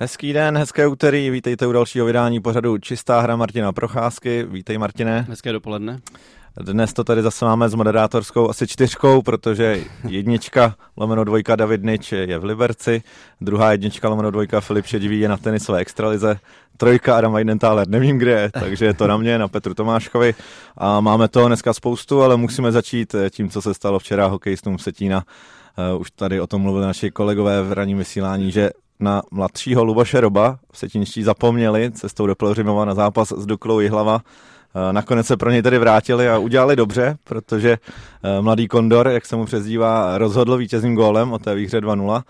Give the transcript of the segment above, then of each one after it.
Hezký den, hezké úterý, vítejte u dalšího vydání pořadu Čistá hra Martina Procházky. Vítej, Martine. Hezké dopoledne. Dnes to tady zase máme s moderátorskou asi čtyřkou, protože jednička /2 David Nič je v Liberci, druhá jednička /2 Filip Šedivý je na tenisové extralize, trojka Adam Eidenthaler nevím kde je, takže je to na mě, na Petru Tomáškovi. A máme toho dneska spoustu, ale musíme začít tím, co se stalo včera hokejistům Setína. Už tady o tom mluvili naši kolegové v ranním vysílání, že na mladšího Luboše Roba vsetínští zapomněli cestou do Plouřimova na zápas s Duklou Jihlava. Nakonec se pro něj tedy vrátili a udělali dobře, protože mladý Kondor, jak se mu přezdívá, rozhodl vítězným gólem o té výhře 2-0.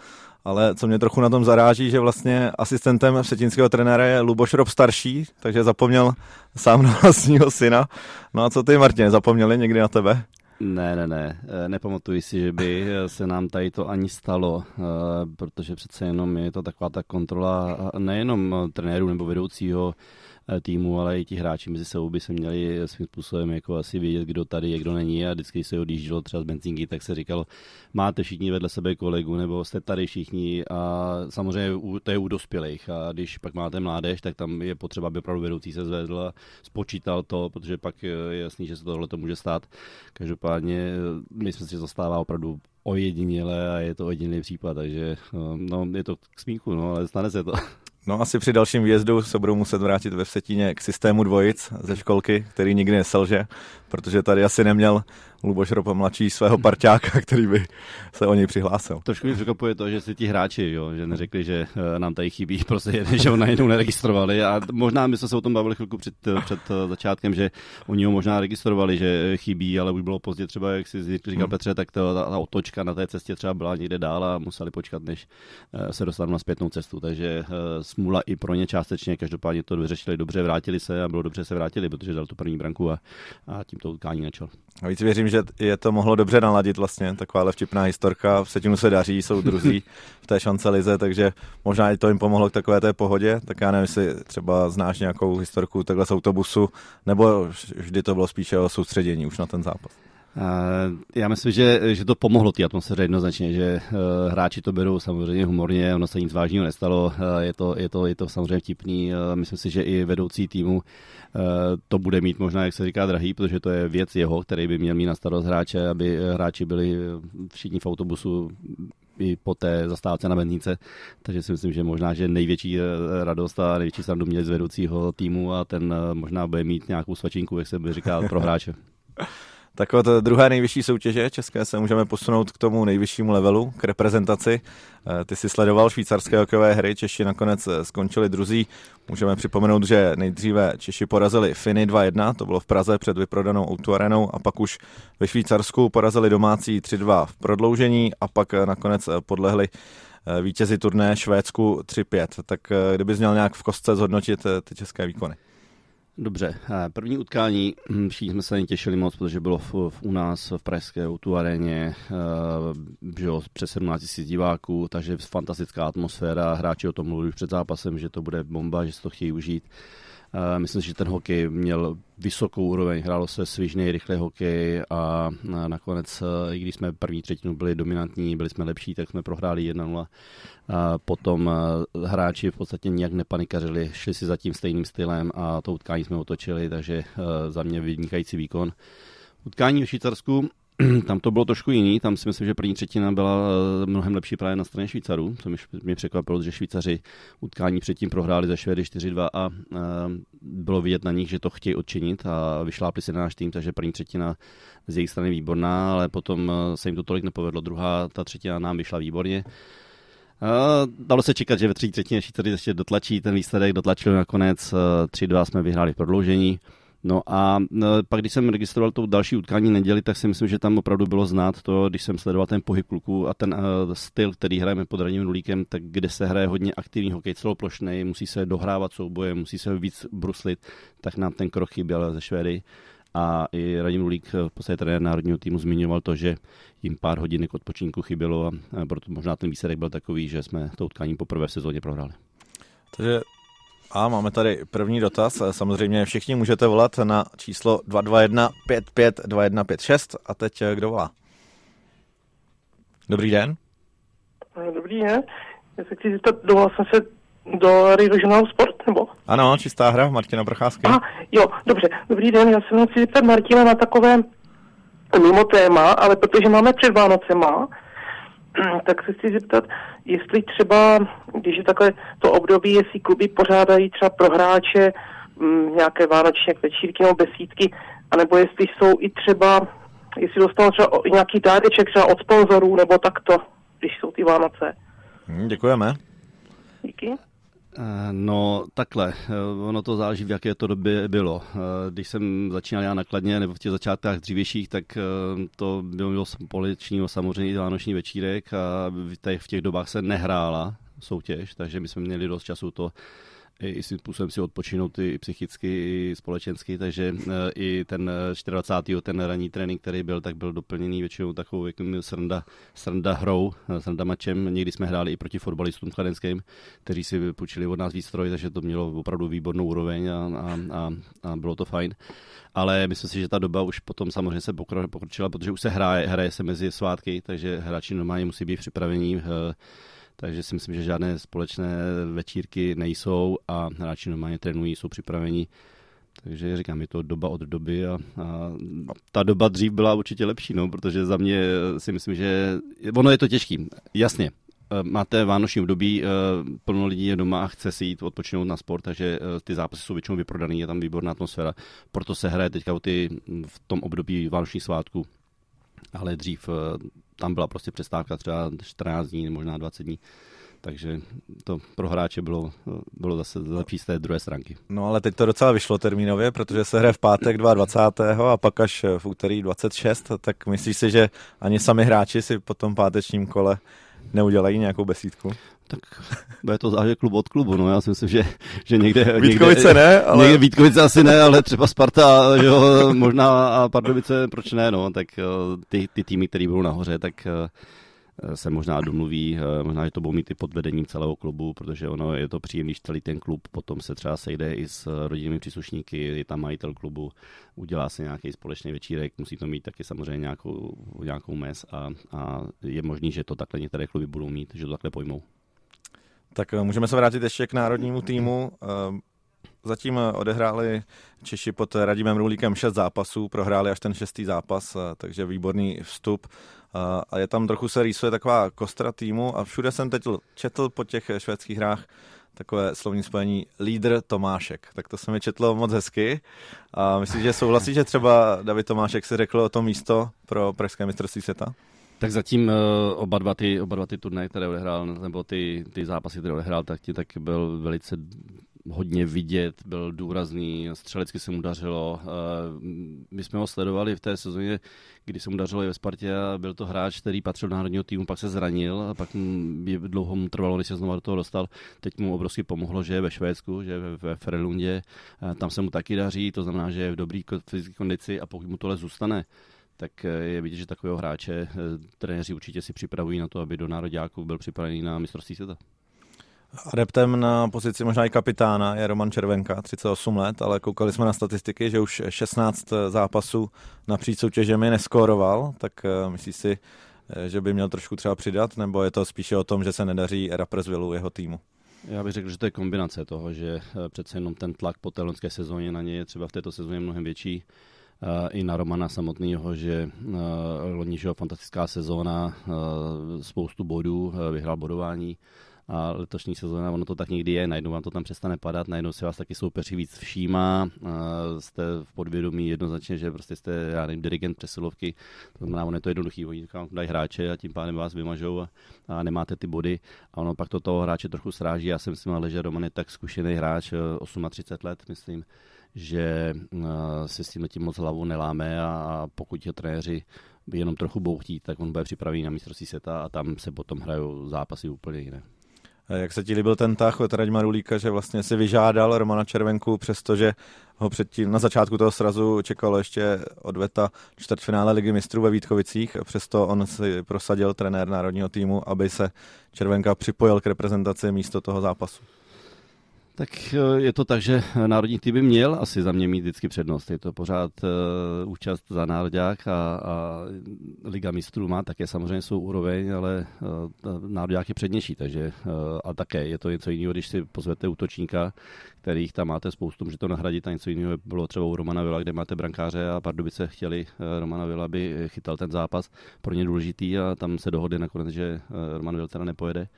Ale co mě trochu na tom zaráží, že vlastně asistentem vsetínského trenéra je Luboš Rob starší, takže zapomněl sám na vlastního syna. No a co ty, Martin, zapomněli někdy na tebe? Ne, nepamatuji si, že by se nám tady to ani stalo, protože přece jenom je to taková ta kontrola nejenom trenérů nebo vedoucího týmu, ale i ti hráči mezi sebou by se měli svým způsobem jako asi vědět, kdo tady je, kdo není, a vždycky, když se odjíždělo třeba z benzinky, tak se říkalo, máte všichni vedle sebe kolegu, nebo jste tady všichni, a samozřejmě to je u dospělých, a když pak máte mládež, tak tam je potřeba, aby opravdu vedoucí se zvedl a spočítal to, protože pak je jasný, že se tohle to může stát. Každopádně myslím si, že to stává opravdu ojediněle a je to ojedinělý případ, takže no, je to k smíchu, no, ale stane se to. No asi při dalším výjezdu se budou muset vrátit ve Vsetíně k systému dvojic ze školky, který nikdy neselže, protože tady asi neměl Luboš Rob mladší svého parťáka, který by se o něj přihlásil. Trošku mi překvapuje to, že si ti hráči, jo, že neřekli, že nám tady chybí, prostě že ho najednou neregistrovali, a možná my jsme se o tom bavili chvilku před začátkem, že oni ho možná registrovali, že chybí, ale už bylo pozdě, třeba, jak si říkal Petře, tak ta otočka na té cestě třeba byla někde dál a museli počkat, než se dostanou na zpětnou cestu, takže smůla i pro ně částečně, každopádně to vyřešili dobře, vrátili se a bylo dobře, se vrátili, protože dal tu první branku a tím to utkání začal. A víc věřím, že je to mohlo dobře naladit vlastně, takováhle vtipná historka, v Setinu se daří, jsou druzí v té šancelize, takže možná i to jim pomohlo k takové té pohodě. Tak já nevím, jestli třeba znáš nějakou historku takhle z autobusu, nebo vždy to bylo spíše o soustředění už na ten zápas. Já myslím, že to pomohlo té atmosféře jednoznačně, že hráči to berou samozřejmě humorně, ono se nic vážného nestalo, je to samozřejmě vtipný, myslím si, že i vedoucí týmu to bude mít možná, jak se říká, drahý, protože to je věc jeho, který by měl mít na starost hráče, aby hráči byli všichni v autobusu i po té zastávce na benzínce, takže si myslím, že možná, že největší radost a největší srandu měli z vedoucího týmu a ten možná bude mít nějakou svačinku, jak se by říká, pro hráče. Tak od druhé nejvyšší soutěže české se můžeme posunout k tomu nejvyššímu levelu, k reprezentaci. Ty jsi sledoval švýcarské hokejové hry, Češi nakonec skončili druzí. Můžeme připomenout, že nejdříve Češi porazili Finy 2-1, to bylo v Praze před vyprodanou O2 arenou, a pak už ve Švýcarsku porazili domácí 3-2 v prodloužení a pak nakonec podlehli vítězi turnaje Švédsku 3-5. Tak kdybys měl nějak v kostce zhodnotit ty české výkony? Dobře, první utkání, všichni jsme se ani těšili moc, protože bylo u nás v pražské O2 aréně, že jo, přes 17 000 diváků, takže fantastická atmosféra, hráči o tom mluvili už před zápasem, že to bude bomba, že si to chtějí užít. Myslím si, že ten hokej měl vysokou úroveň, hrálo se svižný, rychlý hokej a nakonec, i když jsme první třetinu byli dominantní, byli jsme lepší, tak jsme prohráli 1-0. Potom hráči v podstatě nijak nepanikařili, šli si za tím stejným stylem a to utkání jsme otočili, takže za mě vynikající výkon. Utkání ve Švýcarsku, tam to bylo trošku jiný, tam si myslím, že první třetina byla mnohem lepší právě na straně Švýcarů, co mě překvapilo, že Švýcaři utkání předtím prohráli za Švédy 4-2 a bylo vidět na nich, že to chtějí odčinit a vyšlápli si na náš tým, takže první třetina z jejich strany výborná, ale potom se jim to tolik nepovedlo, druhá, ta třetina nám vyšla výborně. Dalo se čekat, že ve třetí třetině Švýcaři ještě dotlačí ten výsledek, dotlačili nakonec, 3-2 jsme vyhráli v prodloužení. No a pak, když jsem registroval to další utkání neděli, tak si myslím, že tam opravdu bylo znát to, když jsem sledoval ten pohyb kluků a ten styl, který hrajeme pod Radimem Rulíkem, tak kde se hraje hodně aktivní hokej celoplošnej, musí se dohrávat souboje, musí se víc bruslit, tak nám ten krok chyběl ze Švédy. A i Radim Rulík, v podstatě trenér národního týmu, zmiňoval to, že jim pár hodinek odpočinku chybělo a proto možná ten výsledek byl takový, že jsme to utkání poprvé v sezóně prohráli. Takže a máme tady první dotaz, samozřejmě všichni můžete volat na číslo 221 55 2156 a teď kdo volá? Dobrý den. Dobrý den, já se chci zeptat, dovolal jsem se do regional sport, nebo? Ano, čistá hra, Martina Procházka. Aha, jo, dobře, dobrý den, já jsem chci zeptat Martina na takové mimo téma, ale protože máme před Vánocema, tak se chci zeptat, jestli třeba, když je takové to období, jestli kluby pořádají třeba pro hráče nějaké vánoční večírky nebo besídky, anebo jestli jsou i třeba, jestli dostanou třeba nějaký dáreček třeba od sponzorů, nebo takto, když jsou ty Vánoce. Děkujeme. Díky. No takhle, ono to záleží, v jaké to době bylo. Když jsem začínal já na Kladně, nebo v těch začátkách dřívějších, tak to bylo společného samozřejmě i vánoční večírek a v těch dobách se nehrála soutěž, takže my jsme měli dost času to i způsobem si odpočinout i psychicky, i společensky, takže i ten 24. ten ranní trénink, který byl, tak byl doplněný většinou takovou sranda hrou, sranda mačem. Někdy jsme hráli i proti fotbalistům kladenským, kteří si půjčili od nás výstroj, takže to mělo opravdu výbornou úroveň a bylo to fajn. Ale myslím si, že ta doba už potom samozřejmě se pokročila, protože už se hraje se mezi svátky, takže hráči normálně musí být připravení. Takže si myslím, že žádné společné večírky nejsou a hráči normálně trénují, jsou připraveni. Takže říkám, je to doba od doby a ta doba dřív byla určitě lepší, no, protože za mě si myslím, že ono je to těžký. Jasně, máte vánoční období, plno lidí je doma a chce si jít odpočinout na sport, takže ty zápasy jsou většinou vyprodaný, je tam výborná atmosféra. Proto se hraje teďka v tom období vánočních svátků, ale dřív tam byla prostě přestávka třeba 14 dní, možná 20 dní. Takže to pro hráče bylo zase lepší z té druhé stránky. No ale teď to docela vyšlo termínově, protože se hraje v pátek 22. a pak až v úterý 26. Tak myslíš si, že ani sami hráči si po tom pátečním kole neudělají nějakou besídku? Tak bude to zážit klub od klubu, no já si myslím, že někde... Vítkovice ne, ale... Někde Vítkovice asi ne, ale třeba Sparta, jo, možná a Pardubice, proč ne, no, tak ty týmy, které budou nahoře, tak se možná domluví, možná, že to budou mít i pod vedením celého klubu, protože ono je to příjemný, když celý ten klub potom se třeba sejde i s rodinnými příslušníky, je tam majitel klubu, udělá se nějaký společný večírek, musí to mít taky samozřejmě nějakou mez a je možný, že to takhle některé kluby budou mít, že to takhle pojmou. Tak můžeme se vrátit ještě k národnímu týmu. Zatím odehráli Češi pod Radimem Rulíkem 6 zápasů, prohráli až ten 6. zápas, takže výborný vstup. A je tam trochu se rýsuje taková kostra týmu a všude jsem teď četl po těch švédských hrách takové slovní spojení lídr Tomášek. Tak to se mi četlo moc hezky. A myslím, že souhlasí, že třeba David Tomášek si řekl o to místo pro pražské mistrovství světa? Tak zatím oba dva ty turnaje, které odehrál, nebo ty zápasy, které odehrál, tak byl velice hodně vidět, byl důrazný, střelecky se mu dařilo. My jsme ho sledovali v té sezóně, kdy se mu dařilo i ve Spartě a byl to hráč, který patřil do národního týmu, pak se zranil a pak dlouho mu trvalo, než se znovu do toho dostal. Teď mu obrovsky pomohlo, že je ve Švédsku, že je ve Frölundě, tam se mu taky daří, to znamená, že je v dobré fyzické kondici a pokud mu tohle zůstane, tak je vidět, že takového hráče trenéři určitě si připravují na to, aby do nároďáků byl připravený na mistrovství světa. Adeptem na pozici možná i kapitána je Roman Červenka, 38 let, ale koukali jsme na statistiky, že už 16 zápasů napříč soutěžemi neskóroval, tak myslíš si, že by měl trošku třeba přidat, nebo je to spíše o tom, že se nedaří Raptorsville jeho týmu? Já bych řekl, že to je kombinace toho, že přece jenom ten tlak po té loňské sezóně na něj je třeba v této sezóně mnohem větší. I na Romana samotného, že loni fantastická sezóna, spoustu bodů, vyhrál bodování a letošní sezóna, ono to tak někdy je, najednou vám to tam přestane padat, najednou se vás taky soupeři víc všímá, jste v podvědomí jednoznačně, že prostě jste, já nevím, dirigent přesilovky, to znamená, ono je to jednoduchý, oni tam dají hráče a tím pádem vás vymažou a nemáte ty body a ono pak to toho hráče trochu sráží, já jsem si myslel, že Roman je tak zkušený hráč, 38 let, myslím, že se s tím moc hlavu neláme a pokud ho trenéři jenom trochu budou chtít, tak on bude připravený na mistrovství světa a tam se potom hrajou zápasy úplně jiné. Jak se ti líbil ten tah od Radima Rulíka, že vlastně si vyžádal Romana Červenku, přestože ho předtím na začátku toho srazu čekalo ještě odveta čtvrtfinále Ligy mistrů ve Vítkovicích, přesto on si prosadil trenér národního týmu, aby se Červenka připojil k reprezentaci místo toho zápasu. Tak je to tak, že národní tým by měl asi za mě mít vždycky přednost. Je to pořád účast za národák a Liga mistrů má také samozřejmě svou úroveň, ale národák je přednější, takže a také je to něco jiného, když si pozvete útočníka, kterých tam máte spoustu, může to nahradit, a něco jiného bylo třeba u Romana Vila, kde máte brankáře a Pardubice chtěli Romana Vila, aby chytal ten zápas, pro ně důležitý, a tam se dohodli nakonec, že Roman Vila teda nepojede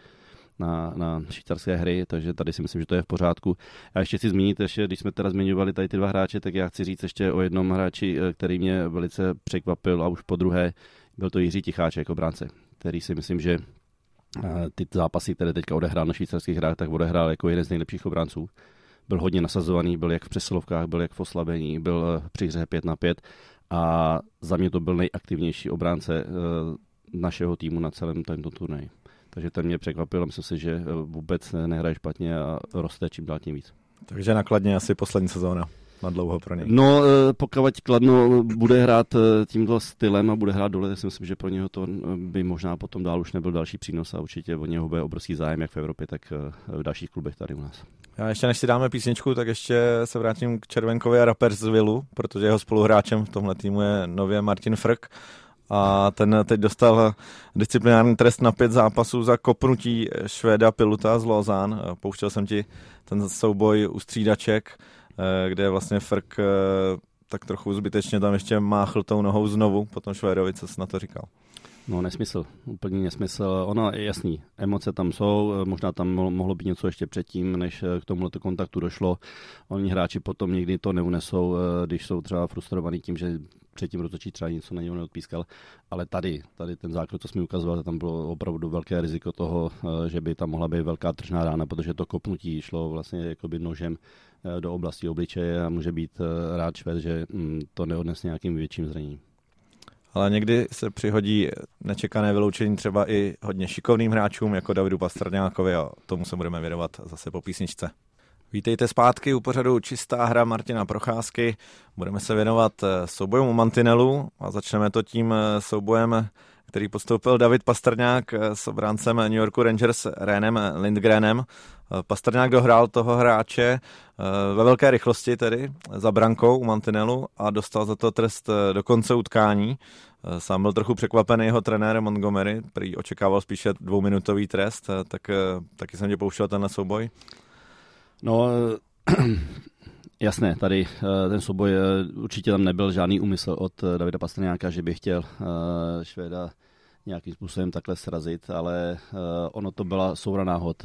na švýcarské hry, takže tady si myslím, že to je v pořádku. A ještě chci zmínit, když jsme teda zmiňovali tady ty dva hráče, tak já chci říct ještě o jednom hráči, který mě velice překvapil, a už po druhé, byl to Jiří Ticháček, obránce, který si myslím, že ty zápasy, které teďka odehrál na švýcarských hrách, tak odehrál jako jeden z nejlepších obránců. Byl hodně nasazovaný, byl jak v přesilovkách, byl jak v oslabení, byl při hře 5-5 a za mě to byl nejaktivnější obránce našeho týmu na celém tomto turnaji. Takže to mě překvapilo, myslím si, že vůbec nehraje špatně a roste čím dál tím víc. Takže nakladně asi poslední sezóna na dlouho pro něj. No, pokud Kladno bude hrát tímto stylem a bude hrát dole, tak si myslím, že pro něho to by možná potom dál už nebyl další přínos a určitě od něho bude obrovský zájem jak v Evropě, tak v dalších klubech tady u nás. A ještě než si dáme písničku, tak ještě se vrátím k Červenkovi a Raptorsville, protože jeho spoluhráčem v tomhle týmu je nově Martin Frk. A ten teď dostal disciplinární trest na 5 zápasů za kopnutí Švéda Piluta z Lozaň. Pouštěl jsem ti ten souboj u střídaček, kde vlastně Frk tak trochu zbytečně tam ještě máchl tou nohou znovu, potom Švédovi, co jsi na to říkal. No, nesmysl, úplně nesmysl. Ono je jasný, emoce tam jsou, možná tam mohlo být něco ještě předtím, než k tomuto kontaktu došlo. Oni hráči potom někdy to neunesou, když jsou třeba frustrovaní tím, že předtím rotočí třeba něco na něho neodpískal, ale tady ten zákrok, co jsme ukazoval, tam bylo opravdu velké riziko toho, že by tam mohla být velká tržná rána, protože to kopnutí šlo vlastně jakoby nožem do oblasti obličeje a může být rád Švéd, že to neodnes nějakým větším zraněním. Ale někdy se přihodí nečekané vyloučení třeba i hodně šikovným hráčům, jako Davidu Pastrňákovi, a tomu se budeme věnovat zase po písničce. Vítejte zpátky u pořadu Čistá hra Martina Procházky. Budeme se věnovat soubojům u mantinelu a začneme to tím soubojem, který podstoupil David Pastrňák s obráncem New Yorku Rangers Renem Lindgrenem. Pastrňák dohrál toho hráče ve velké rychlosti tedy za brankou u mantinelu a dostal za to trest do konce utkání. Sám byl trochu překvapený jeho trenér Montgomery, který očekával spíše 2minutový trest, tak taky jsem tě pouštěl tenhle souboj. No, jasné, tady ten souboj určitě tam nebyl žádný úmysl od Davida Pastrňáka, že by chtěl Švéda nějakým způsobem takhle srazit, ale ono to byla souhra náhod.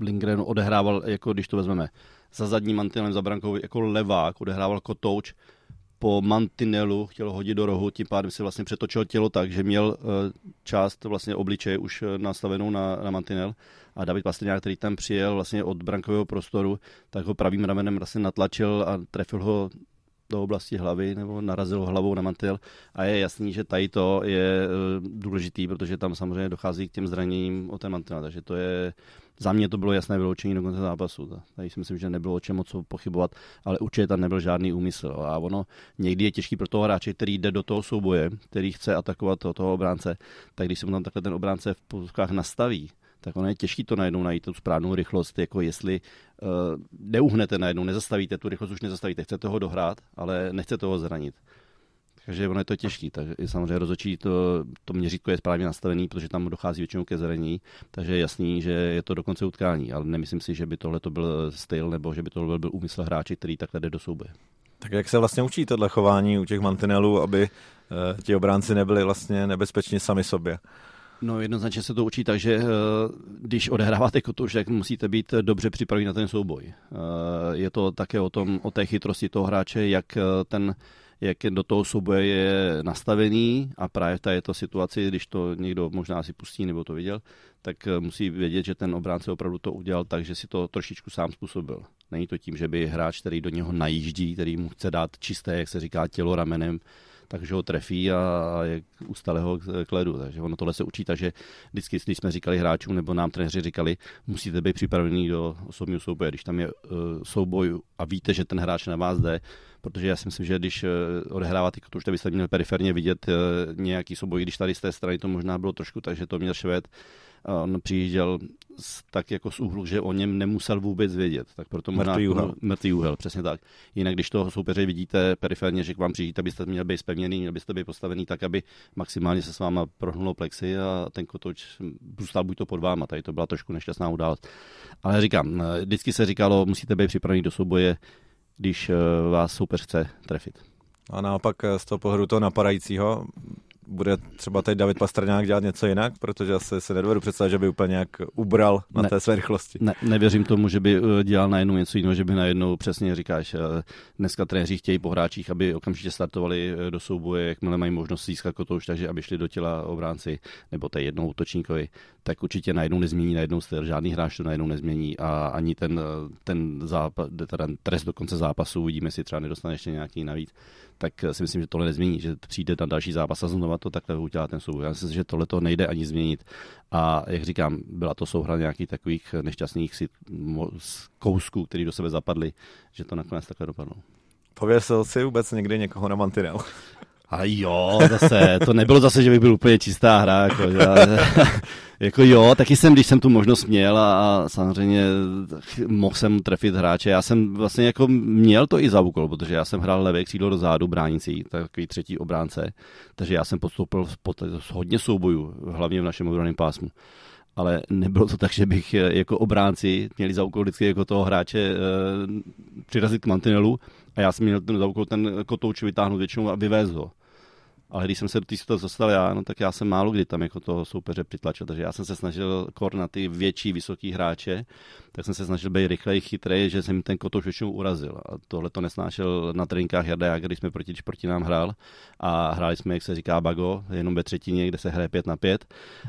Lindgren odehrával, jako když to vezmeme, za zadním mantinelem, za brankou, jako levák, odehrával kotouč po mantinelu, chtěl hodit do rohu, tím pádem si vlastně přetočil tělo tak, že měl část vlastně obličeje už nastavenou na mantinel, a David Pastrňák, který tam přijel vlastně od brankového prostoru, tak ho pravým ramenem vlastně natlačil a trefil ho do oblasti hlavy, nebo narazil ho hlavou na mantinel, a je jasný, že tady to je důležitý, protože tam samozřejmě dochází k těm zraněním o ten mantinel, takže to je, za mě to bylo jasné vyloučení do konce zápasu. Tady si myslím, že nebylo o čem moc pochybovat, ale určitě tam nebyl žádný úmysl. A ono někdy je těžký pro toho hráče, který jde do toho souboje, který chce atakovat toho obránce, tak když se mu tam takhle ten obránce v pozůvkách nastaví, tak ono je těžký to najednou najít tu správnou rychlost, jako jestli neuhnete najednou, nezastavíte, tu rychlost už nezastavíte, chcete ho dohrát, ale nechcete ho zranit. Takže ono je to těžký, takže samozřejmě rozhodčí to měřítko je správně nastavený, protože tam dochází většinou ke zranění, takže je jasný, že je to dokonce utkání, ale nemyslím si, že by tohle to byl styl, nebo že by tohle byl úmysl hráči, který takhle jde do souboje. Tak jak se vlastně učí tohle chování u těch mantinelů, aby ti obránci nebyli vlastně nebezpeční sami sobě? No, jednoznačně se to učí, takže když odehráváte kotouč, tak musíte být dobře připraveni na ten souboj. Je to také o té chytrosti toho hráče, jak do toho souboje je nastavený, a právě v této situaci, když to někdo možná si pustí nebo to viděl, tak musí vědět, že ten obránce opravdu to udělal tak, že si to trošičku sám způsobil. Není to tím, že by hráč, který do něho najíždí, který mu chce dát čisté, jak se říká, tělo ramenem, takže ho trefí a je ustále ho k ledu. Takže ono tohle se učí, takže vždycky, když jsme říkali hráčům, nebo nám trenéři říkali, musíte být připravený do osobního souboje, když tam je souboj a víte, že ten hráč na vás jde, protože já si myslím, že když odehráváte kotouč, tak byste měli periferně vidět nějaký souboj, když tady z té strany to možná bylo trošku, takže to měl Švéd. On přijížděl tak jako z úhlu, že o něm nemusel vůbec vědět. Tak proto mrtvý úhel, přesně tak. Jinak, když toho soupeře vidíte periferně, že k vám přijdete, byste měl být spevněný, měl byste být postavený tak, aby maximálně se s váma prohnulo plexi a ten kotoč zůstal buď to pod váma. Tady to byla trošku nešťastná událost. Ale říkám, vždycky se říkalo, musíte být připraveni do souboje, když vás soupeř chce trefit. A naopak z toho pohledu toho napadajícího bude třeba tady David Pastrňák dělat něco jinak, protože asi se nedovedu představit, že by úplně nějak ubral na té své rychlosti. Ne, nevěřím tomu, že by dělal najednou něco jiného, že by najednou přesně říkáš, dneska trenéři chtějí po hráčích, aby okamžitě startovali do souboje, jakmile mají možnost získat kotouč, takže aby šli do těla obránci nebo té jednoho útočníkovi, tak určitě najednou nezmění, najednou styl, žádný hráč to najednou nezmění a ani ten trest do konce zápasu, uvidíme, si třeba nedostane ještě nějaký navíc, tak si myslím, že tohle nezmění, že přijde na další zápas a znovu to takhle udělá ten souboj. Já myslím, že tohle to nejde ani změnit. A jak říkám, byla to souhra nějakých takových nešťastných kousků, který do sebe zapadly, že to nakonec takhle dopadlo. Pověsil si vůbec někdy někoho na mantinel? A jo, zase, to nebylo zase, že bych byl úplně čistá hra, jako jo, taky jsem, když jsem tu možnost měl a samozřejmě mohl jsem trefit hráče, já jsem vlastně jako měl to i za úkol, protože já jsem hrál levé křídlo do zádu bránící, takový třetí obránce, takže já jsem postoupil pod hodně soubojů, hlavně v našem obranném pásmu. Ale nebylo to tak, že bych jako obránci měli za úkol vždycky jako toho hráče přirazit k mantinelu a já jsem měl za úkol ten kotouč vytáhnout většinou a vyvézt ho. Ale když jsem se do té situace dostal já, no tak já jsem málo kdy tam jako toho soupeře přitlačil, takže já jsem se snažil kor na ty větší, vysoký hráče, tak jsem se snažil být rychleji, chytrej, že jsem ten kotouč většinou urazil. A tohle to nesnášel na tréninkách Jarda Jágr, když jsme proti nám hrál a hráli jsme, jak se říká, bago, jenom ve třetině, kde se hraje 5-5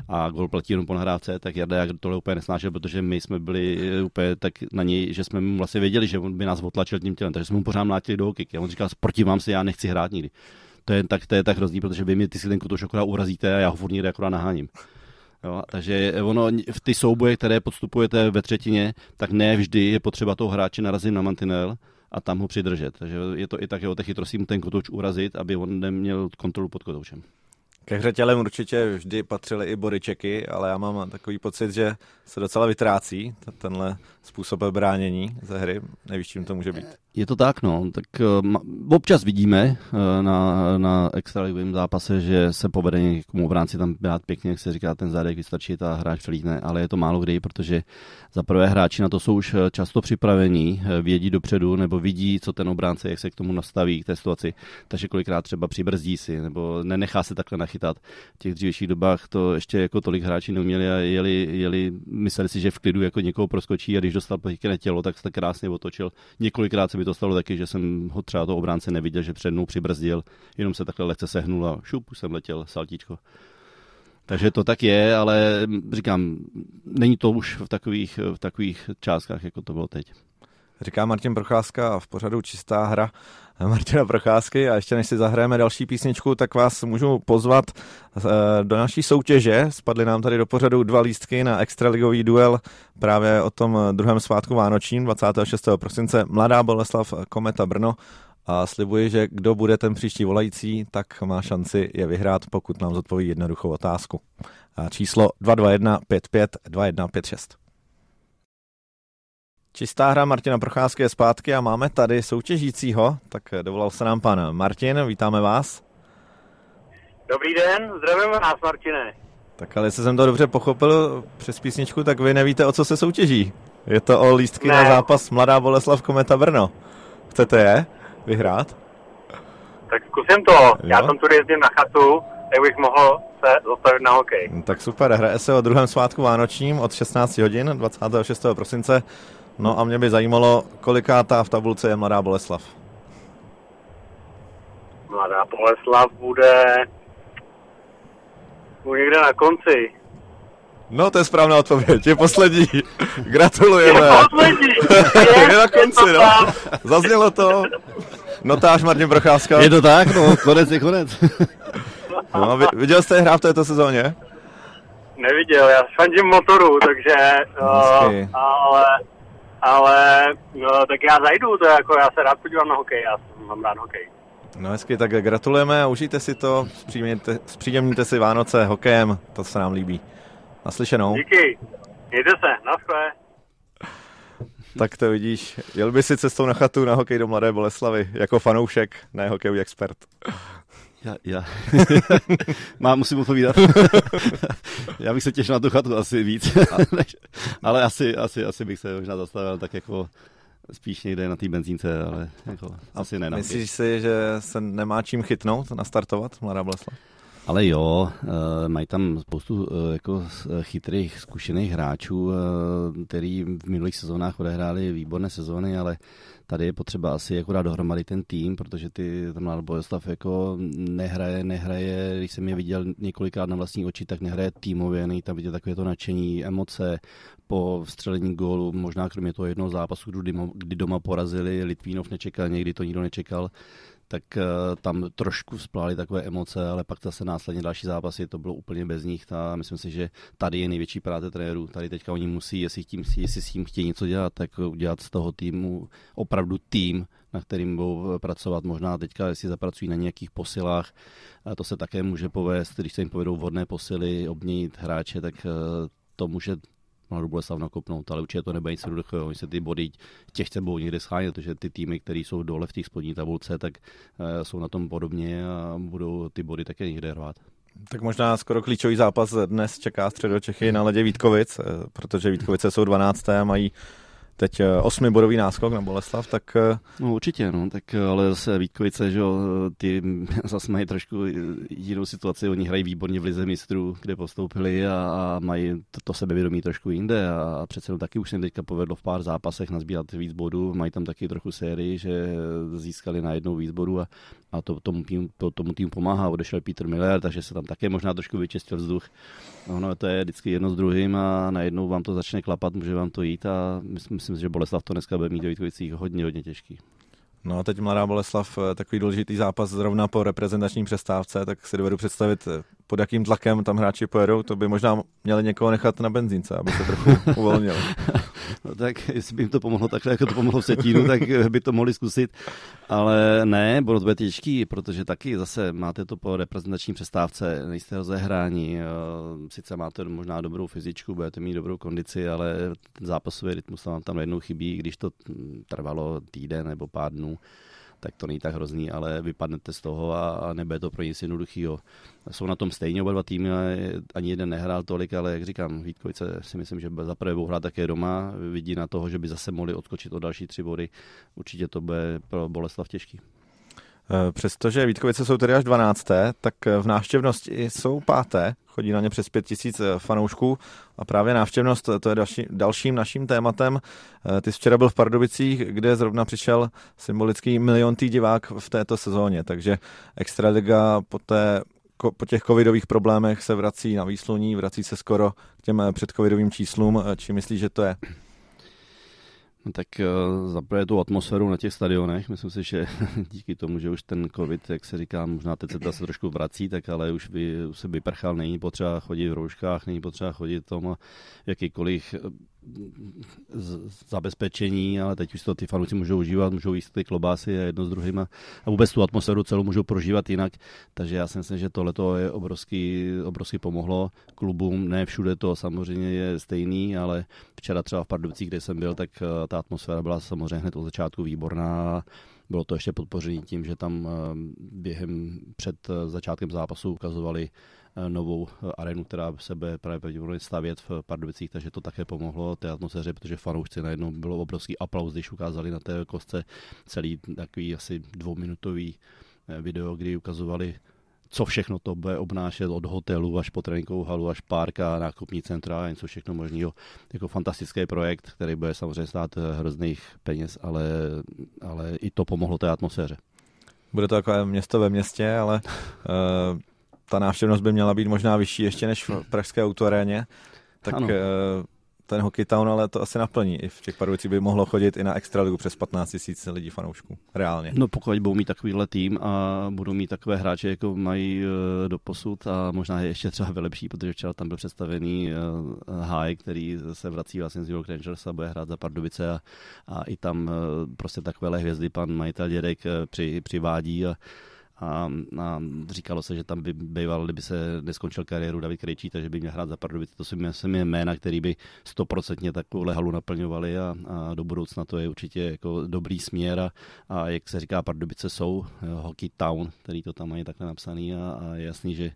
a gól platí jenom po nahrávce, tak Jarda Jágr tohle úplně nesnášel, protože my jsme byli úplně tak na něj, že jsme mu vlastně věděli, že on by nás otlačil tím tělem, takže jsme mu pořád mlátili do okiky. On říkal: "Proti vám se, já nechci hrát nikdy." To je tak hrozný, protože vy mi ty si ten kotouč akorát urazíte a já ho furt někde akorát naháním. Jo, takže ono, v ty souboje, které podstupujete ve třetině, tak ne vždy je potřeba toho hráče narazit na mantinel a tam ho přidržet. Takže je to i tak o té chytrosti ten kotouč urazit, aby on neměl kontrolu pod kotoučem. Ke hře tělem určitě vždy patřily i bodyčeky, ale já mám takový pocit, že se docela vytrácí tenhle způsob bránění ze hry. Nevíš, čím to může být. Je to tak, no. Tak občas vidíme na extraligovém zápase, že se povede někomu obránci tam dát pěkně, jak se říká, ten zádek vystačit a hráč přelítne, ale je to málo kdy, protože za prvé hráči na to jsou už často připravení, vědí dopředu nebo vidí, co ten obránce, jak se k tomu nastaví, k té situaci. Takže kolikrát třeba přibrzdí si nebo nenechá se takhle nachytat. V těch dřívějších dobách to ještě jako tolik hráči neuměli a jeli, mysleli si, že v klidu jako někoho proskočí a když dostal pěkné tělo, tak se krásně otočil. Několikrát se mi to stalo taky, že jsem ho třeba toho obránce neviděl, že před mnou přibrzdil, jenom se takhle lehce sehnul a šup, už jsem letěl, saltíčko. Takže to tak je, ale říkám, není to už v takových částkách, jako to bylo teď. Říká Martin Procházka v pořadu Čistá hra Martina Procházky a ještě než si zahrajeme další písničku, tak vás můžu pozvat do naší soutěže. Spadly nám tady do pořadu 2 lístky na extraligový duel právě o tom druhém svátku vánočním 26. prosince Mladá Boleslav, Kometa Brno a slibuji, že kdo bude ten příští volající, tak má šanci je vyhrát, pokud nám zodpoví jednoduchou otázku. A číslo 221 55 2156. Čistá hra Martina Procházky je zpátky a máme tady soutěžícího, tak dovolal se nám pan Martin, vítáme vás. Dobrý den, zdravím vás, Martine. Tak ale jestli jsem to dobře pochopil přes písničku, tak vy nevíte, o co se soutěží. Je to o lístky na zápas Mladá Boleslav, Kometa Brno. Chcete je vyhrát? Tak zkusím to, jo? Já tam tu jezdím na chatu, tak bych mohl se zastavit na hokej. No, tak super, hraje se o druhém svátku vánočním od 16 hodin 26. prosince. No a mě by zajímalo, kolikátá v tabulce je Mladá Boleslav. Mladá Boleslav bude někde na konci. No, to je správná odpověď, je poslední. Gratulujeme. Je poslední. Je na konci, no. Zaznělo to. Notář Martin Procházka. Je to tak, no, konec je konec. No, viděl jste hra v této sezóně? Neviděl, já fandím motoru, takže, ale tak já zajdu, to jako já se rád podívám na hokej, já mám rád hokej. No hezky, tak gratulujeme, užijte si to, zpříjemníte si Vánoce hokejem, to se nám líbí. Naslyšenou. Díky, mějte se, Tak to vidíš, jel by si cestou na chatu na hokej do Mladé Boleslavy, jako fanoušek, ne hokejový expert. Já. Musím odpovídat. Já bych se těšil na tu chatu asi víc, ale asi bych se možná zastavil tak jako spíš někde na té benzínce, ale jako asi ne. Myslíš si, že se nemá čím chytnout, nastartovat Mladá Boleslav? Ale jo, mají tam spoustu jako chytrých, zkušených hráčů, který v minulých sezónách odehráli výborné sezóny, ale tady je potřeba asi jako dát dohromady ten tým, protože Mladá Boleslav jako nehraje, když jsem je viděl několikrát na vlastní oči, tak nehraje týmově, není tam vidět takové to nadšení, emoce po vstřelení gólu, možná kromě toho jednoho zápasu, kdy doma porazili Litvínov nečekaně, někdy to nikdo nečekal, tak tam trošku vzplály takové emoce, ale pak zase následně další zápasy, to bylo úplně bez nich. Myslím si, že tady je největší práce trenérů. Tady teďka oni musí, jestli s tím chtějí něco dělat, tak udělat z toho týmu opravdu tým, na kterým budou pracovat. Možná teďka, jestli zapracují na nějakých posilách, to se také může povést, když se jim povedou vhodné posily, obměnit hráče, tak to může Mladou Boleslav nakopnout, ale určitě to nebude nic jednoduchého. Oni se ty body těch chce budou někde schánět, protože ty týmy, které jsou dole v těch spodní tabulce, tak jsou na tom podobně a budou ty body také někde rvát. Tak možná skoro klíčový zápas dnes čeká Středočechy na ledě Vítkovic, protože Vítkovice jsou 12. a mají teď 8bodový náskok na Boleslav, tak... No určitě, no, tak ale zase Vítkovice, že ty zase mají trošku jinou situaci, oni hrají výborně v lize mistrů, kde postoupili a mají to sebevědomí trošku jinde a přece taky už se jim teďka povedlo v pár zápasech nazbírat víc bodů, mají tam taky trochu sérii, že získali najednou víc bodů a tomu týmu pomáhá, odešel Petr Miller, takže se tam také možná trošku vyčistil vzduch. No, to je vždycky jedno s druhým a najednou vám to začne klapat, může vám to jít a myslím si, že Boleslav to dneska bude mít ve Vítkovicích hodně těžký. No a teď Mladá Boleslav, takový důležitý zápas zrovna po reprezentační přestávce, tak si dovedu představit, pod jakým tlakem tam hráči pojedou, to by možná měli někoho nechat na benzínce, aby se trochu uvolnil. No tak, jestli by jim to pomohlo takhle, jako to pomohlo v Setínu, tak by to mohli zkusit, ale ne, bylo to bude těžký, protože taky zase máte to po reprezentační přestávce, nejste rozehráni, sice máte možná dobrou fyzičku, budete mít dobrou kondici, ale ten zápasový rytmus tam najednou chybí, když to trvalo týden nebo pár dnů, tak to není tak hrozný, ale vypadnete z toho a nebude to pro nic jednoduchýho. Jsou na tom stejně oba dva týmy, ani jeden nehrál tolik, ale jak říkám, Vítkovice si myslím, že zaprvé budou hrát také doma, vidí na toho, že by zase mohli odskočit o další 3 body. Určitě to bude pro Boleslav těžký. Přestože Vítkovice jsou tedy až 12., tak v návštěvnosti jsou 5., chodí na ně přes 5000 fanoušků a právě návštěvnost, to je dalším naším tématem. Ty jsi včera byl v Pardubicích, kde zrovna přišel symbolický 1 miliontý divák v této sezóně, takže Extraliga po těch covidových problémech se vrací na výsluní, vrací se skoro k těm předcovidovým číslům. Či myslíš, že to je? No tak zaprvé tu atmosféru na těch stadionech, myslím si, že díky tomu, že už ten covid, jak se říká, možná teď se trošku vrací, tak ale už se vyprchal, není potřeba chodit v rouškách, není potřeba chodit tomu jakýkoliv zabezpečení, ale teď už to ty fanoušci můžou užívat, můžou jíst ty klobásy a jedno s druhým a vůbec tu atmosféru celou můžou prožívat jinak, takže já si myslím, že tohleto je obrovský pomohlo klubům, ne všude to samozřejmě je stejný, ale včera třeba v Pardubicích, kde jsem byl, tak ta atmosféra byla samozřejmě hned od začátku výborná. Bylo to ještě podpořené tím, že tam před začátkem zápasu ukazovali novou arenu, která se bude právě pravděpodobně stavět v Pardubicích, takže to také pomohlo té atmosféře, protože fanoušci najednou bylo obrovský aplauz, když ukázali na té kostce celý takový asi 2minutový video, kdy ukazovali, co všechno to bude obnášet od hotelu až po tréninkovou halu, až parka, nákupní centra a něco všechno možného. Jako fantastický projekt, který bude samozřejmě stát hrozných peněz, ale i to pomohlo té atmosféře. Bude to takové město ve městě, ale ta návštěvnost by měla být možná vyšší ještě než v pražské O2 aréně. Tak ano. Ten Hockey Town, ale to asi naplní. I v těch Pardubicích by mohlo chodit i na Extraligu přes 15 000 lidí fanoušků. Reálně. No pokud budou mít takovýhle tým a budou mít takové hráče, jako mají doposud a možná je ještě třeba vylepší, protože včera tam byl představený Háj, který se vrací vlastně z New York Rangers a bude hrát za Pardubice a i tam prostě takovéhle hvězdy pan majitel Dědek přivádí a a říkalo se, že tam by býval, kdyby se neskončil kariéru David Krejčí, takže by měl hrát za Pardubice. To si mě jména, který by 100% takovouhle halu naplňovali a do budoucna to je určitě jako dobrý směr a jak se říká, Pardubice jsou hockey town, který to tam mají takhle napsaný a je jasný, že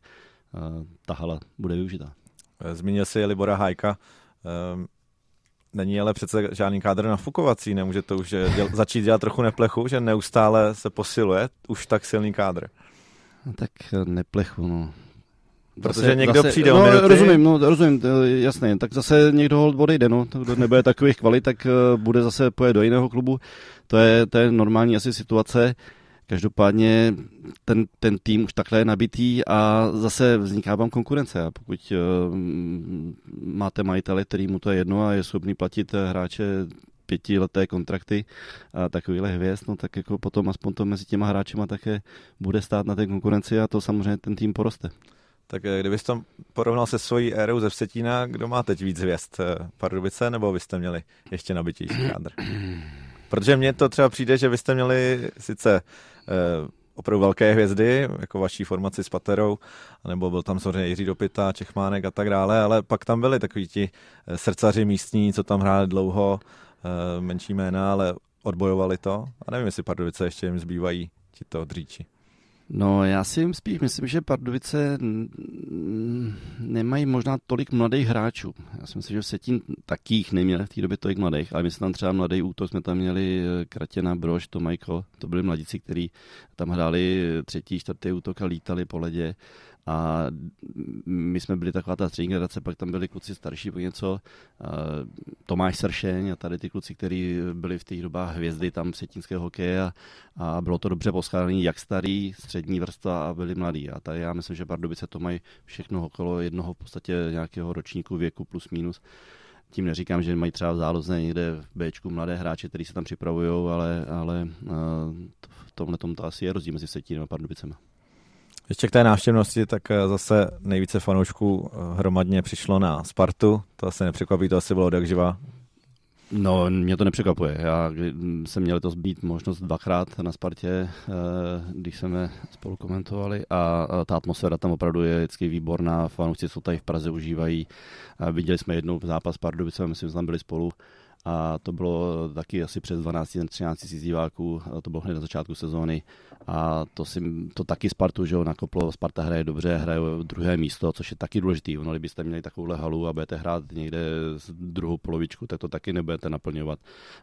ta hala bude využitá. Zmínil si Libora Hájka. Není ale přece žádný kádr nafukovací, nemůže to už začít dělat trochu neplechu, že neustále se posiluje už tak silný kádr. No, tak neplechu, no. Protože někdo zase, přijde o minuty. Rozumím, jasně. Tak zase někdo holt odejde, no. Kdo nebude takových kvalit, tak bude zase pojet do jiného klubu. To je normální asi situace. Každopádně ten tým už takhle je nabitý a zase vzniká vám konkurence. A pokud máte majitele, který mu to je jedno a je schopný platit hráče 5leté kontrakty a takovýhle hvězd, no tak jako potom aspoň to mezi těma hráčima také bude stát na té konkurenci a to samozřejmě ten tým poroste. Tak kdybys tam porovnal se svojí érou ze Vsetína, kdo má teď víc hvězd? Pardubice, nebo vy jste měli ještě nabitější kádr? Protože mně to třeba přijde, že vy jste měli sice opravdu velké hvězdy, jako vaší formaci s Paterou, nebo byl tam samozřejmě Jiří Dopita, Čechmánek a tak dále, ale pak tam byli takoví ti srdcaři místní, co tam hráli dlouho, menší jména, ale odbojovali to. A nevím, jestli Pardubice ještě jim zbývají tito dříči. No já si jim spíš myslím, že Pardubice nemají možná tolik mladých hráčů. Já si myslím, že Setín takých neměl v té době tolik mladých, ale my jsme tam třeba mladý útok, jsme tam měli Kratěna, Brož, Tomajko, to byli mladíci, kteří tam hráli třetí, čtvrtý útok a lítali po ledě. A my jsme byli taková ta střední generace, pak tam byli kluci starší po něco, Tomáš Sršeň a tady ty kluci, kteří byli v těch dobách hvězdy tam vsetínského hokeje a bylo to dobře poskládané, jak starý, střední vrstva a byli mladí. A tady já myslím, že Pardubice to mají všechno okolo jednoho v podstatě nějakého ročníku věku plus minus. Tím neříkám, že mají třeba v záloze někde v Bčku mladé hráče, kteří se tam připravují, ale v tomhletom to asi je rozdíl mezi Setínem a Pardubicema. Ještě k té návštěvnosti, tak zase nejvíce fanoušků hromadně přišlo na Spartu. To asi nepřekvapí, to asi bylo odjakživa. No, mě to nepřekvapuje. Já jsem měl letos být možnost dvakrát na Spartě, když jsme spolu komentovali a ta atmosféra tam opravdu je vždycky výborná. Fanoušci jsou tady v Praze, užívají. Viděli jsme jednou zápas Pardubice, myslím, že tam byli spolu. A to bylo taky asi přes 12-13 tisíc diváků, to bylo hned na začátku sezóny a to taky Spartu, že jo, nakoplo, Sparta hraje dobře, hraje druhé místo, což je taky důležitý, ono, kdybyste měli takovouhle halu a budete hrát někde druhou polovičku, tak to taky nebudete naplňovat,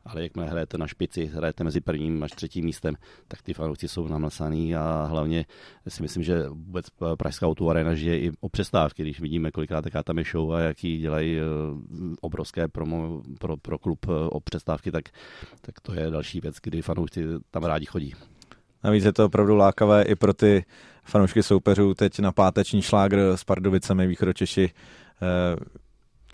ale jakmile hrajete na špici, hrajete mezi prvním až třetím místem, tak ty fanoušci jsou namlasaný a hlavně si myslím, že vůbec pražská O2 arena žije i o přestávky, když vidíme, kolikrát taká tam je show a jaký dělají obrovské promo pro klub o přestávky, tak to je další věc, kdy fanoušci tam rádi chodí. Navíc je to opravdu lákavé i pro ty fanoušky soupeřů. Teď na páteční šlágr s Pardubicemi Východočeši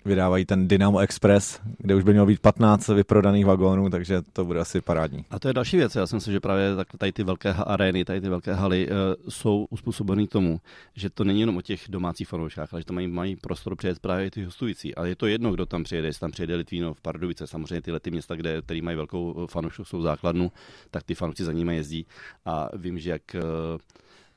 vydávají ten Dynamo Express, kde už by mělo být 15 vyprodaných vagónů, takže to bude asi parádní. A to je další věc. Já si myslím, že právě tady ty velké arény, tady ty velké haly jsou uspůsobené tomu, že to není jenom o těch domácích fanouškách, ale že to mají prostor přijet právě ty hostující. Ale je to jedno, kdo tam přijede, jestli tam přijede Litvínov, Pardubice, samozřejmě tyhle ty města, které mají velkou fanouškovskou základnu, tak ty fanoušci za nimi jezdí a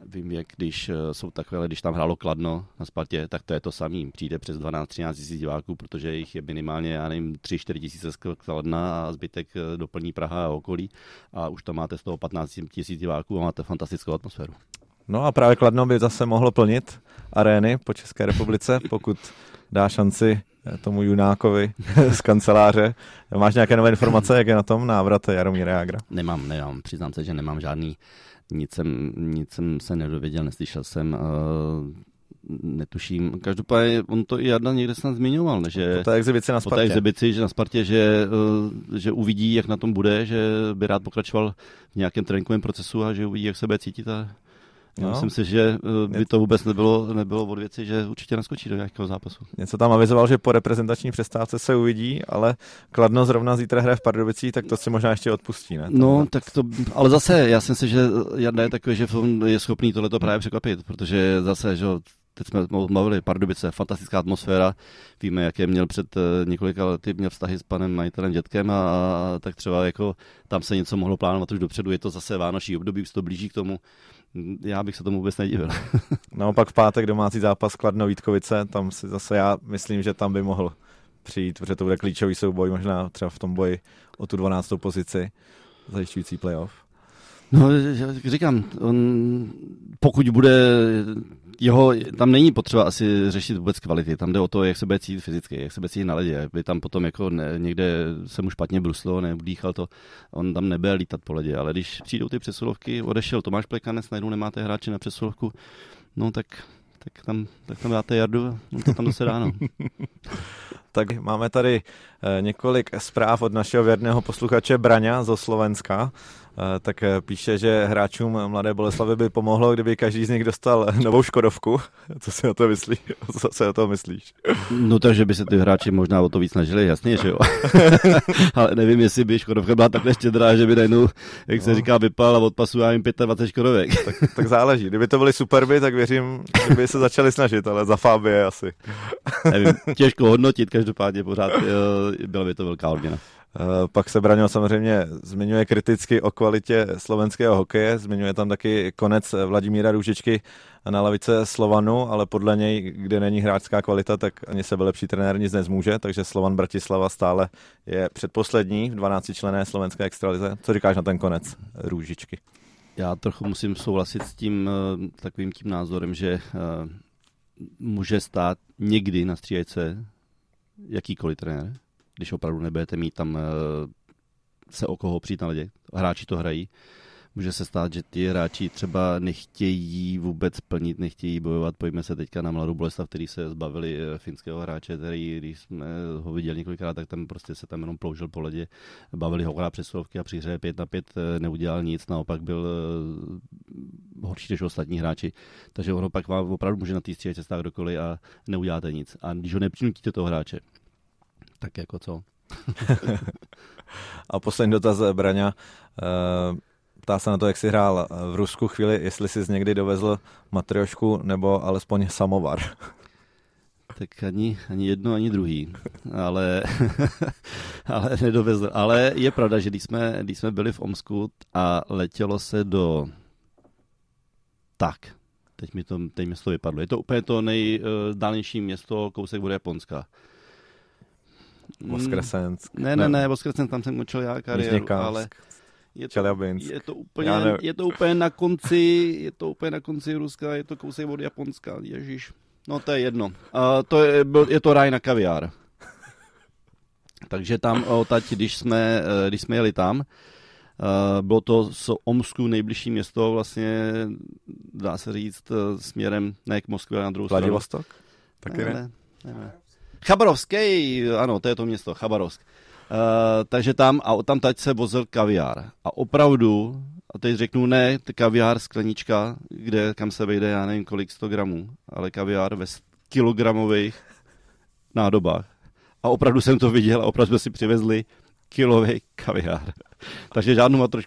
vím, jak když jsou takové, když tam hrálo Kladno na Spartě, tak to je to samý. Přijde přes 12-13 tisíc diváků, protože jich je minimálně, já nevím, 3-4 tisíce z Kladna a zbytek doplní Praha a okolí. A už tam máte z toho 15 tisíc diváků a máte fantastickou atmosféru. No a právě Kladno by zase mohlo plnit arény po České republice, pokud dá šanci tomu junákovi z kanceláře. Máš nějaké nové informace, jak je na tom návrat Jaromíra Jágra? Nemám, přiznám se, že nemám žádný. Nic jsem se nedověděl, neslyšel jsem, netuším. Každopádně on to i Jarda někde snad zmiňoval, že po té exibici na Spartě, že uvidí, jak na tom bude, že by rád pokračoval v nějakém tréninkovém procesu a že uvidí, jak se bude cítit. Já myslím si, že by to vůbec nebylo od věci, že určitě naskočí do nějakého zápasu. Něco tam avizoval, že po reprezentační přestávce se uvidí, ale Kladno zrovna zítra hraje v Pardubicích, tak to si možná ještě odpustí, ne? No, tak to, ale zase, já si myslím, že Jarda je takový, že je schopný tohleto právě překvapit, protože zase, že teď jsme mluvili Pardubice, fantastická atmosféra, víme, jaké měl před několika lety, měl vztahy s panem majitelem Dětkem a tak třeba jako tam se něco mohlo plánovat už dopředu, je to zase vánoční období, už to blíží k tomu, já bych se tomu vůbec nedivil. Naopak v pátek domácí zápas Kladno Vítkovice, tam si zase já myslím, že tam by mohl přijít, protože to bude klíčový souboj, možná třeba v tom boji o tu 12. pozici zajišťující playoff. No, říkám, pokud bude jeho, tam není potřeba asi řešit vůbec kvality, tam jde o to, jak se bude cítit fyzicky, jak se bude cítit na ledě, aby tam potom jako někde se mu špatně bruslo, neudýchal to, on tam nebude lítat po ledě, ale když přijdou ty přesilovky, odešel Tomáš Plekanec, najednou nemáte hráče na přesilovku, no tak tam dáte Jardu a to tam se ráno. Tak máme tady několik zpráv od našeho věrného posluchače Braňa zo Slovenska. Tak píše, že hráčům Mladé Boleslavy by pomohlo, kdyby každý z nich dostal novou Škodovku. Co si o to myslíš? No takže by se ty hráči možná o to víc snažili, jasně, že jo. Ale nevím, jestli by Škodovka byla takhle štědrá, že by najednou, jak se říká, vypal a odpasujá jim 25 Škodovek. Tak záleží. Kdyby to byly superby, tak věřím, že by se začali snažit, ale za Fábie asi. Nevím, těžko hodnotit, každopádně pořád byla by to velká odměna. Pak se Braňo samozřejmě zmiňuje kriticky o kvalitě slovenského hokeje, zmiňuje tam taky konec Vladimíra Růžičky na lavice Slovanu, ale podle něj, kde není hráčská kvalita, tak ani sebelepší trenér nic nezmůže, takže Slovan Bratislava stále je předposlední v 12-členné slovenské extralize. Co říkáš na ten konec Růžičky? Já trochu musím souhlasit s tím takovým tím názorem, že může stát někdy na střídačce jakýkoliv trenér, když opravdu nebudete mít tam se o koho přijít na ledě. Hráči to hrají. Může se stát, že ty hráči třeba nechtějí vůbec plnit, nechtějí bojovat. Pojďme se teďka na Mladou Boleslav, který se zbavili finského hráče, který, když jsme ho viděli několikrát, tak tam prostě se tam jenom ploužil po ledě. Bavili ho krát přesilovky a při hře 5-5 neudělal nic, naopak byl horší než ostatní hráči. Takže ono pak vám opravdu může na té střídačce stát kdokoliv a neuděláte nic. A když ho nepřinutíte toho hráče, tak jako co? A poslední dotaz Braňa. Ptá se na to, jak jsi hrál v Rusku chvíli, jestli jsi někdy dovezl matriošku nebo alespoň samovar. Tak ani jedno, ani druhý. Ale nedovezl. Ale je pravda, že když jsme byli v Omsku a letělo se do... Tak. Teď mi to vypadlo. Je to úplně to nejdálnější město, kousek bude Japonska. Voskresensk. Ne, Voskresensk, tam jsem končil já kariéru, ale je to úplně na konci Ruska, je to kousek od Japonska, ježiš. No to je jedno. To je to ráj na kaviár. Takže tam, když jsme jeli tam, bylo to z Omsku nejbližší město, vlastně dá se říct směrem, ne k Moskvě, ale na druhou stranu. Vladivostok? Taky ne. Chabarovsk, ano, to je to město, Chabarovsk. Takže tam a tam teď se vozil kaviár. A opravdu, a teď řeknu ne, kaviár sklenička, kam se vejde, já nevím kolik 100 gramů, ale kaviár ve kilogramových nádobách. A opravdu jsem to viděl a opravdu jsme si přivezli kilový kaviár. Takže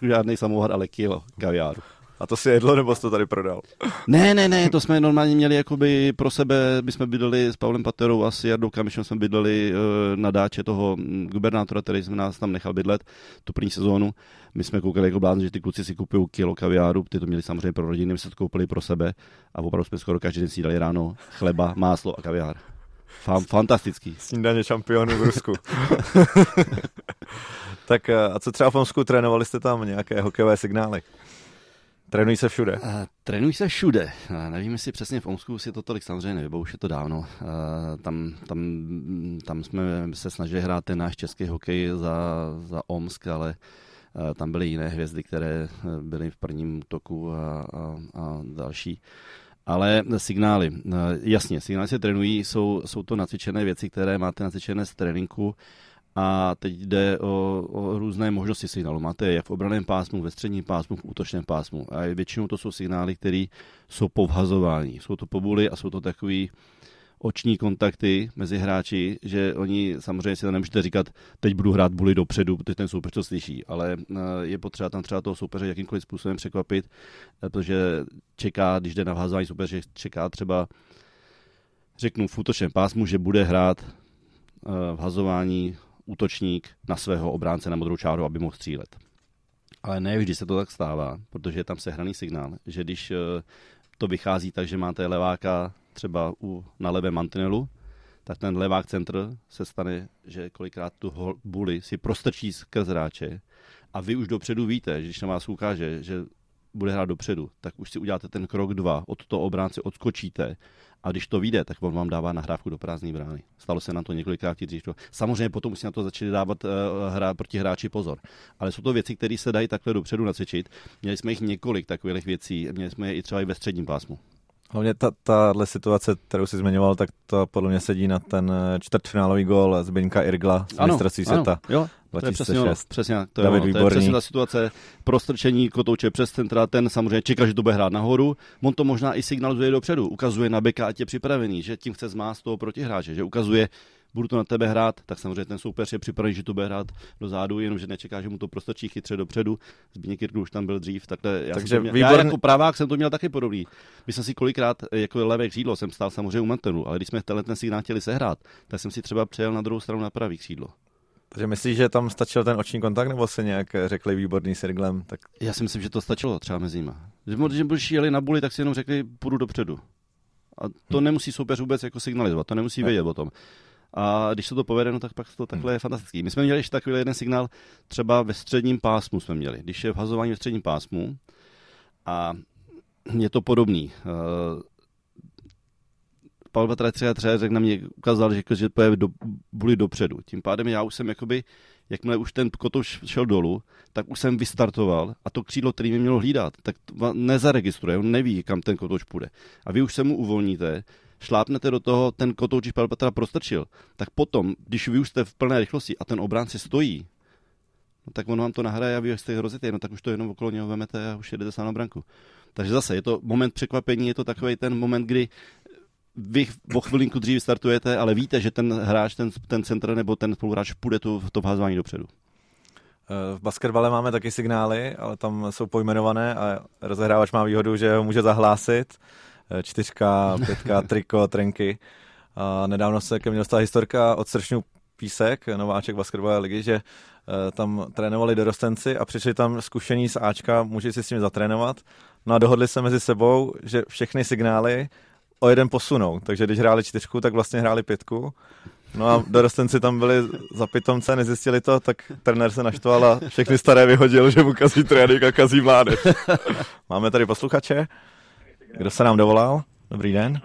žádný samovar, ale kilo kaviáru. A to si jedlo, nebo jsi to tady prodal? Ne, to jsme normálně měli jakoby pro sebe, my jsme bydleli s Pavlem Paterou a s Jardou Kamišem jsme bydleli na dáče toho gubernátora, který jsme nás tam nechal bydlet tu první sezónu. My jsme koukali jako blázni, že ty kluci si kupují kilo kaviáru, ty to měli samozřejmě pro rodiny, my jsme to koupili pro sebe a opravdu jsme skoro každý den si dali ráno chleba, máslo a kaviár. Fantastický. Snídaně šampionů v Rusku. Tak a co třeba v Omsku, trénovali jste tam nějaké hokejové signály? Trénují se všude? Nevím, jestli přesně v Omsku si to tolik samozřejmě nevybavu, už je to dávno. Tam jsme se snažili hrát ten náš český hokej za Omsk, ale tam byly jiné hvězdy, které byly v prvním toku a další. Ale signály, jasně, signály se trénují, jsou to nacvičené věci, které máte nacvičené z tréninku. A teď jde o různé možnosti signálu. Máte je v obranném pásmu, ve středním pásmu, v útočném pásmu. A většinou to jsou signály, které jsou po vhazování. Jsou to pobuly a jsou to takový oční kontakty mezi hráči, že oni samozřejmě si nemůžete říkat, teď budu hrát buly dopředu, protože ten soupeř to slyší, ale je potřeba tam třeba toho soupeře jakýmkoliv způsobem překvapit, protože čeká, když jde na vhazování soupeře, čeká třeba řeknu v útočném pásmu, že bude hrát v hazování útočník na svého obránce na modrou čáru, aby mohl střílet. Ale ne vždy se to tak stává, protože je tam sehraný signál, že když to vychází tak, že máte leváka třeba na levém mantinelu, tak ten levák centr se stane, že kolikrát tu buli si prostrčí skrz hráče a vy už dopředu víte, že když na vás ukáže, že bude hrát dopředu, tak už si uděláte ten krok dva, od toho obránce odskočíte a když to vyjde, tak on vám dává nahrávku do prázdné brány. Stalo se nám to několikrát dřív. Samozřejmě potom už si na to začali dávat protihráči pozor. Ale jsou to věci, které se dají takhle dopředu nacvičit. Měli jsme jich několik takových věcí, měli jsme je i třeba i ve středním pásmu. Hlavně tahle situace, kterou jsi zmiňoval, tak to podle mě sedí na ten čtvrtfinálový gól Zbyňka Irgla z mistrovství světa. Jo, to je přesně to je, David Výborný. To je přesně ta situace, prostrčení kotouče přes centra, ten samozřejmě čeká, že to bude hrát nahoru, on to možná i signalizuje dopředu, ukazuje na beka, ať je připravený, že tím chce zmást toho protihráče, že ukazuje, budu to na tebe hrát, tak samozřejmě ten soupeř je připravený, že to bude hrát dozadu, jenomže nečeká, že mu to prostrčí chytře dopředu. Zbigněk Kirkl už tam byl dřív, takhle já jako pravák jsem to měl taky podobný. My jsme si kolikrát jako levé křídlo jsem stál samozřejmě u mantelu, ale když jsme tenhle ten signál chtěli sehrát, tak jsem si třeba přejel na druhou stranu na pravý křídlo. Takže myslíš, že tam stačil ten oční kontakt, nebo se nějak řekli Výborný s Irglem? Tak... Já si myslím, že to stačilo třeba mezi nimi. Když jeli na buli, tak si jenom řekli, půjdu dopředu. A to nemusí soupeř vůbec jako signalizovat, to nemusí vědět o tom. A když se to povede, tak pak to takhle je fantastický. My jsme měli ještě takový jeden signál, třeba ve středním pásmu jsme měli. Když je v hazování ve středním pásmu a je to podobný. Pavel Patera řekl na mě, ukázal, že to je buli dopředu. Tím pádem já už jsem jakoby, jakmile už ten kotouč šel dolů, tak už jsem vystartoval a to křídlo, který mě mělo hlídat, tak nezaregistruje, on neví, kam ten kotouč půjde. A vy už se mu uvolníte, šlápnete do toho, ten kotouč Pavel Patera prostrčil, tak potom, když vy už jste v plné rychlosti a ten obránce stojí, no tak on vám to nahraje a vy jste hrozitý, no tak už to jenom okolo něho vemete a už jedete sám na branku. Takže zase je to moment překvapení, je to takový ten moment, kdy vy o chvilinku dřív startujete, ale víte, že ten hráč, ten centr nebo ten spoluhráč půjde to vhazování dopředu. V basketbale máme taky signály, ale tam jsou pojmenované a rozehrávač má výhodu, že ho může zahlásit. 4, 5, triko, trenky. A nedávno se ke mně dostala historka od Sršňů Písek, nováček basketbalové ligy, že tam trénovali dorostenci a přišli tam zkušení z Ačka, může si s tím zatrénovat. No a dohodli se mezi sebou, že všechny signály o jeden posunou, takže když hráli 4, tak vlastně hráli 5. No a dorostenci tam byli za pitomce, nezjistili to, tak trenér se naštval a všechny staré vyhodil, že mu kazí trénink a kazí mládež. Máme tady posluchače. Kdo se nám dovolal? Dobrý den.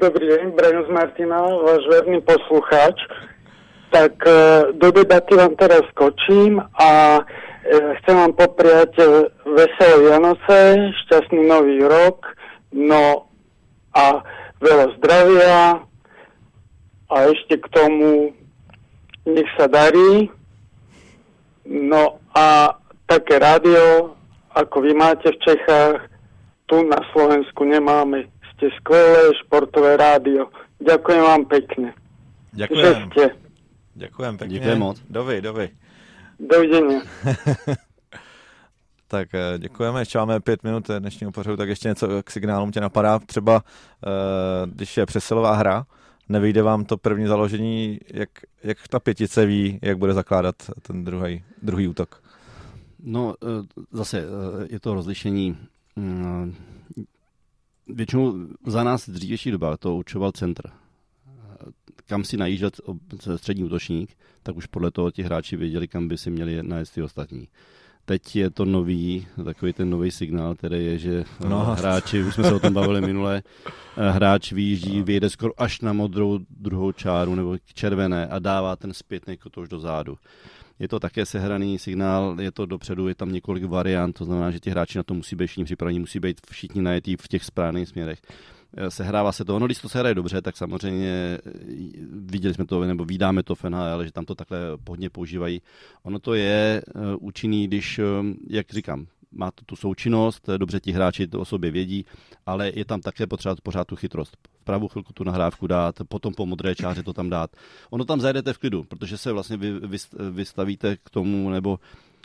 Dobrý den, Breno z Martina, váš verný posluchač. Tak do debaty vám teraz skočím a chcem vám popriať veselé Vianoce, šťastný nový rok, no a veľa zdravia a ešte k tomu nech sa darí. No a také rádio, ako vy máte v Čechách, tu na Slovensku nemáme. Ste skvelé športové rádio. Ďakujem vám pekne. Ďakujem. Ďakujem pekne. Ďakujem moc. Dovej. Dovidenia. Tak děkujeme, ještě máme 5 minut dnešního pořadu, tak ještě něco k signálům tě napadá. Třeba když je přesilová hra, nevyjde vám to první založení, jak ta pětice ví, jak bude zakládat ten druhý útok? No zase je to rozlišení. Většinou za nás v dřívější doba to určoval centr. Kam si najížděl střední útočník, tak už podle toho ti hráči věděli, kam by si měli najít ty ostatní. Teď je to takový ten nový signál, který je, že hráči, už jsme se o tom bavili minule, hráč vyjede skoro až na modrou druhou čáru nebo červené a dává ten zpětný kotouč do zádu. Je to také sehraný signál, je to dopředu, je tam několik variant, to znamená, že ti hráči na to musí být všichni připraveni, musí být všichni najetí v těch správných směrech. Sehrává se to, když to sehraje dobře, tak samozřejmě viděli jsme to, nebo vídáme to v NHL, že tam to takhle hodně používají. Ono to je účinný, když, jak říkám, má to tu součinnost, dobře ti hráči to o sobě vědí, ale je tam také potřeba pořád tu chytrost. V pravou chvilku tu nahrávku dát, potom po modré čáře to tam dát. Ono tam zajedete v klidu, protože se vlastně vystavíte k tomu, nebo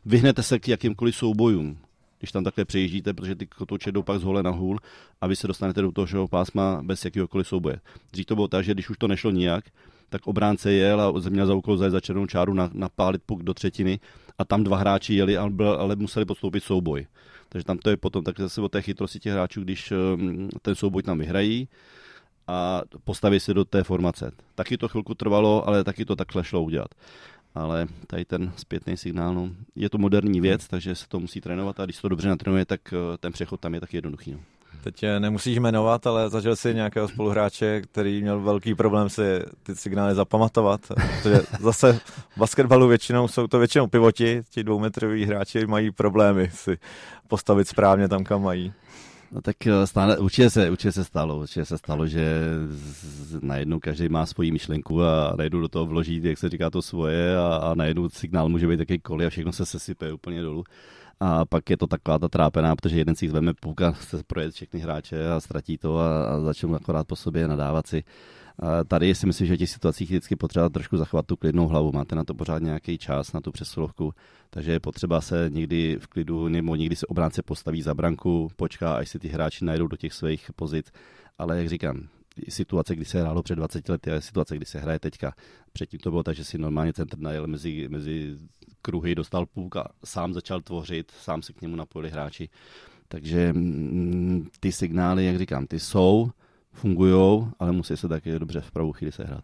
vyhnete se k jakýmkoliv soubojům. když tam takhle přejíždíte, protože ty kotouče jdou pak z hole na hůl a vy se dostanete do toho pásma bez jakýhokoliv souboje. Dřív to bylo tak, že když už to nešlo nijak, tak obránce jel a měl za úkol za červenou čáru napálit puk do třetiny a tam dva hráči jeli, ale museli podstoupit souboj. Takže tam to je potom, tak zase o té chytrosti těch hráčů, když ten souboj tam vyhrají a postaví se do té formace. Taky to chvilku trvalo, ale taky to takhle šlo udělat. Ale tady ten zpětný signál, no, je to moderní věc, takže se to musí trénovat a když se to dobře natrénuje, tak ten přechod tam je taky jednoduchý. No. Teď nemusíš jmenovat, ale zažil jsi nějakého spoluhráče, který měl velký problém si ty signály zapamatovat. Protože zase v basketbalu jsou to většinou pivoti, ti dvoumetroví hráči mají problémy si postavit správně tam, kam mají. No tak stále, určitě se stalo, že najednou každý má svoji myšlenku a najednou do toho vloží, jak se říká, to svoje a najednou signál může být jakýkoliv a všechno se sesype úplně dolů. A pak je to taková ta trápená, protože jeden si jich zveme, půlka se projet všechny hráče a ztratí to a začnou akorát po sobě nadávat si. A tady si myslím, že v těch situacích vždycky potřeba trošku zachovat tu klidnou hlavu. Máte na to pořád nějaký čas, na tu přesilovku, takže je potřeba se někdy v klidu nebo někdy se obránce postaví za branku, počká, až si ty hráči najdou do těch svých pozic. Ale jak říkám, situace, kdy se hrálo před 20 lety, a situace, kdy se hraje teďka. Předtím to bylo tak, že si normálně centr najel mezi kruhy, dostal puk a sám začal tvořit, sám se k němu napojili hráči. Takže ty signály, jak říkám, ty jsou, fungujou, ale musí se taky dobře v pravou chvíli sehrát.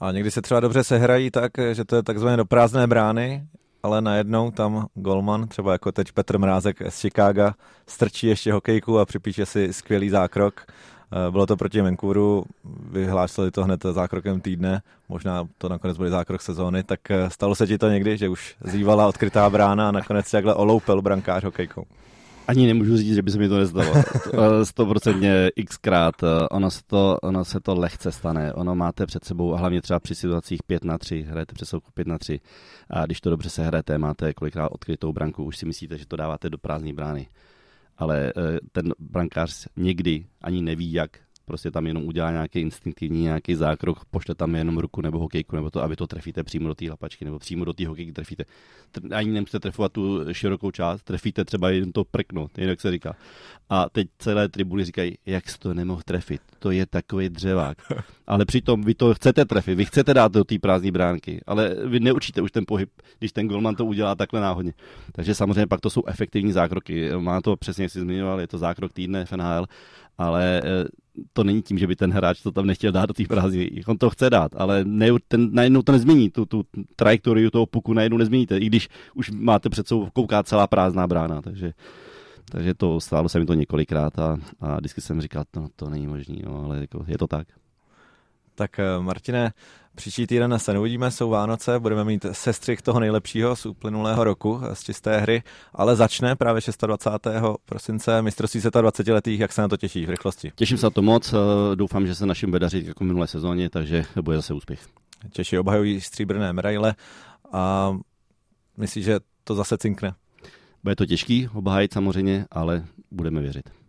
A někdy se třeba dobře sehrají tak, že to je takzvané do prázdné brány, ale najednou tam golman, třeba jako teď Petr Mrázek z Chicaga, strčí ještě hokejku a připíše si skvělý zákrok. Bylo to proti Vancouveru, vyhlásili to hned zákrokem týdne, možná to nakonec bude zákrok sezóny, tak stalo se ti to někdy, že už zývala odkrytá brána a nakonec takhle oloupil brankář hokejkou? Ani nemůžu říct, že by se mi to nestalo. 100% xkrát. Ono se to lehce stane. Ono máte před sebou, a hlavně třeba při situacích 5-3, hrajete přesouku 5-3 a když to dobře se hrajete, máte kolikrát odkrytou branku, už si myslíte, že to dáváte do prázdné brány. Ale ten brankář někdy ani neví jak, prostě tam jenom udělá nějaký instinktivní nějaký zákrok, pošle tam jenom ruku nebo hokejku, nebo to, aby to trefíte přímo do té lapačky, nebo přímo do té hokejky trefíte. Ani nemusíte trefovat tu širokou část, trefíte třeba jen to prkno, jinak se říká. A teď celé tribuny říkají, jak jsi to nemohl trefit, to je takový dřevák. Ale přitom vy to chcete trefit, vy chcete dát do té prázdné bránky, ale vy neučíte už ten pohyb, když ten golman to udělá takhle náhodně. Takže samozřejmě pak to jsou efektivní zákroky. Má to přesně, jak jsi zmiňoval, je to zákrok týdne FNHL, ale to není tím, že by ten hráč to tam nechtěl dát do těch prázdnin. On to chce dát, ale najednou to nezmění, tu trajektoriu toho puku najednou nezměníte, i když už máte před sebou, kouká celá prázdná brána, takže to stálo se mi to několikrát a vždycky jsem říkal, no, to není možný, no, ale jako, je to tak. Tak Martine, příští týden se neuvidíme, jsou Vánoce, budeme mít sestřih toho nejlepšího z uplynulého roku, z čisté hry, ale začne právě 26. prosince mistrovství světa 20-letých, jak se na to těšíš v rychlosti? Těším se na to moc, doufám, že se našim bude dařit jako minulé sezóně, takže bude zase úspěch. Češi obhajují stříbrné medaile a myslím, že to zase cinkne. Bude to těžký obhájit samozřejmě, ale budeme věřit.